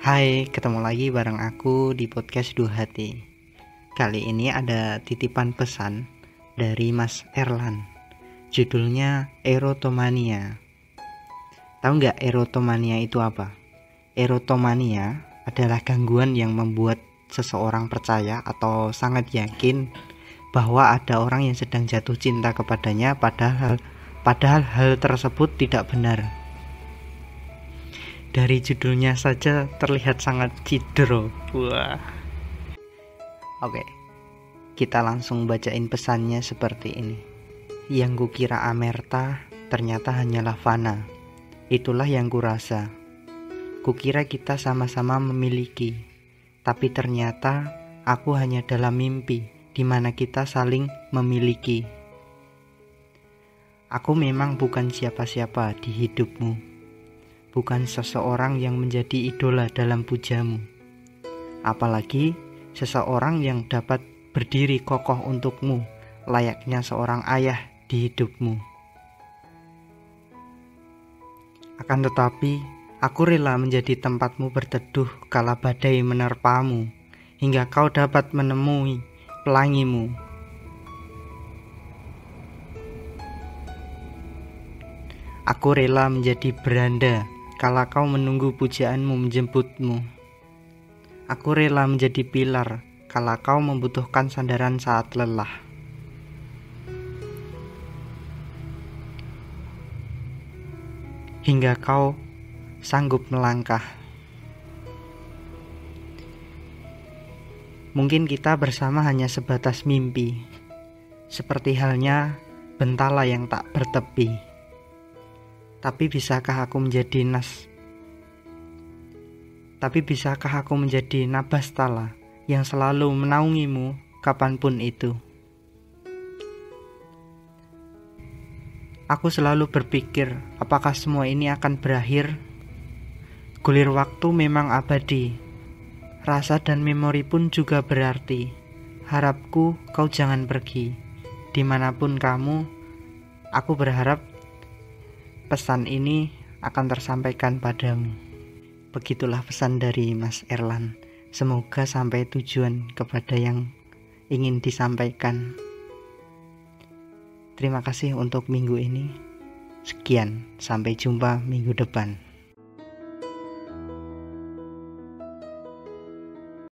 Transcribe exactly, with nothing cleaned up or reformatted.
Hai, ketemu lagi bareng aku di podcast Duahati. Kali ini ada titipan pesan dari Mas Erlan. Judulnya Erotomania. Tahu nggak erotomania itu apa? Erotomania adalah gangguan yang membuat seseorang percaya atau sangat yakin bahwa ada orang yang sedang jatuh cinta kepadanya, padahal padahal hal tersebut tidak benar. Dari judulnya saja terlihat sangat cidro. Wah. Oke, kita langsung bacain pesannya seperti ini. Yang kukira amerta, ternyata hanyalah fana. Itulah yang kurasa. Kukira kita sama-sama memiliki, tapi ternyata aku hanya dalam mimpi di mana kita saling memiliki. Aku memang bukan siapa-siapa di hidupmu. Bukan seseorang yang menjadi idola dalam pujamu, apalagi seseorang yang dapat berdiri kokoh untukmu layaknya seorang ayah di hidupmu. Akan tetapi, aku rela menjadi tempatmu berteduh kala badai menerpamu, hingga kau dapat menemui pelangimu. Aku rela menjadi beranda kala kau menunggu pujaanmu menjemputmu. Aku rela menjadi pilar kala kau membutuhkan sandaran saat lelah. Hingga kau sanggup melangkah. Mungkin kita bersama hanya sebatas mimpi, seperti halnya bentala yang tak bertepi. Tapi bisakah aku menjadi nas Tapi bisakah aku menjadi nabastala yang selalu menaungimu kapanpun itu? Aku selalu berpikir, apakah semua ini akan berakhir? Gulir waktu memang abadi. Rasa dan memori pun juga berarti. Harapku kau jangan pergi. Dimanapun kamu, aku berharap pesan ini akan tersampaikan padamu. Begitulah pesan dari Mas Erlan. Semoga sampai tujuan kepada yang ingin disampaikan. Terima kasih untuk minggu ini. Sekian, sampai jumpa minggu depan.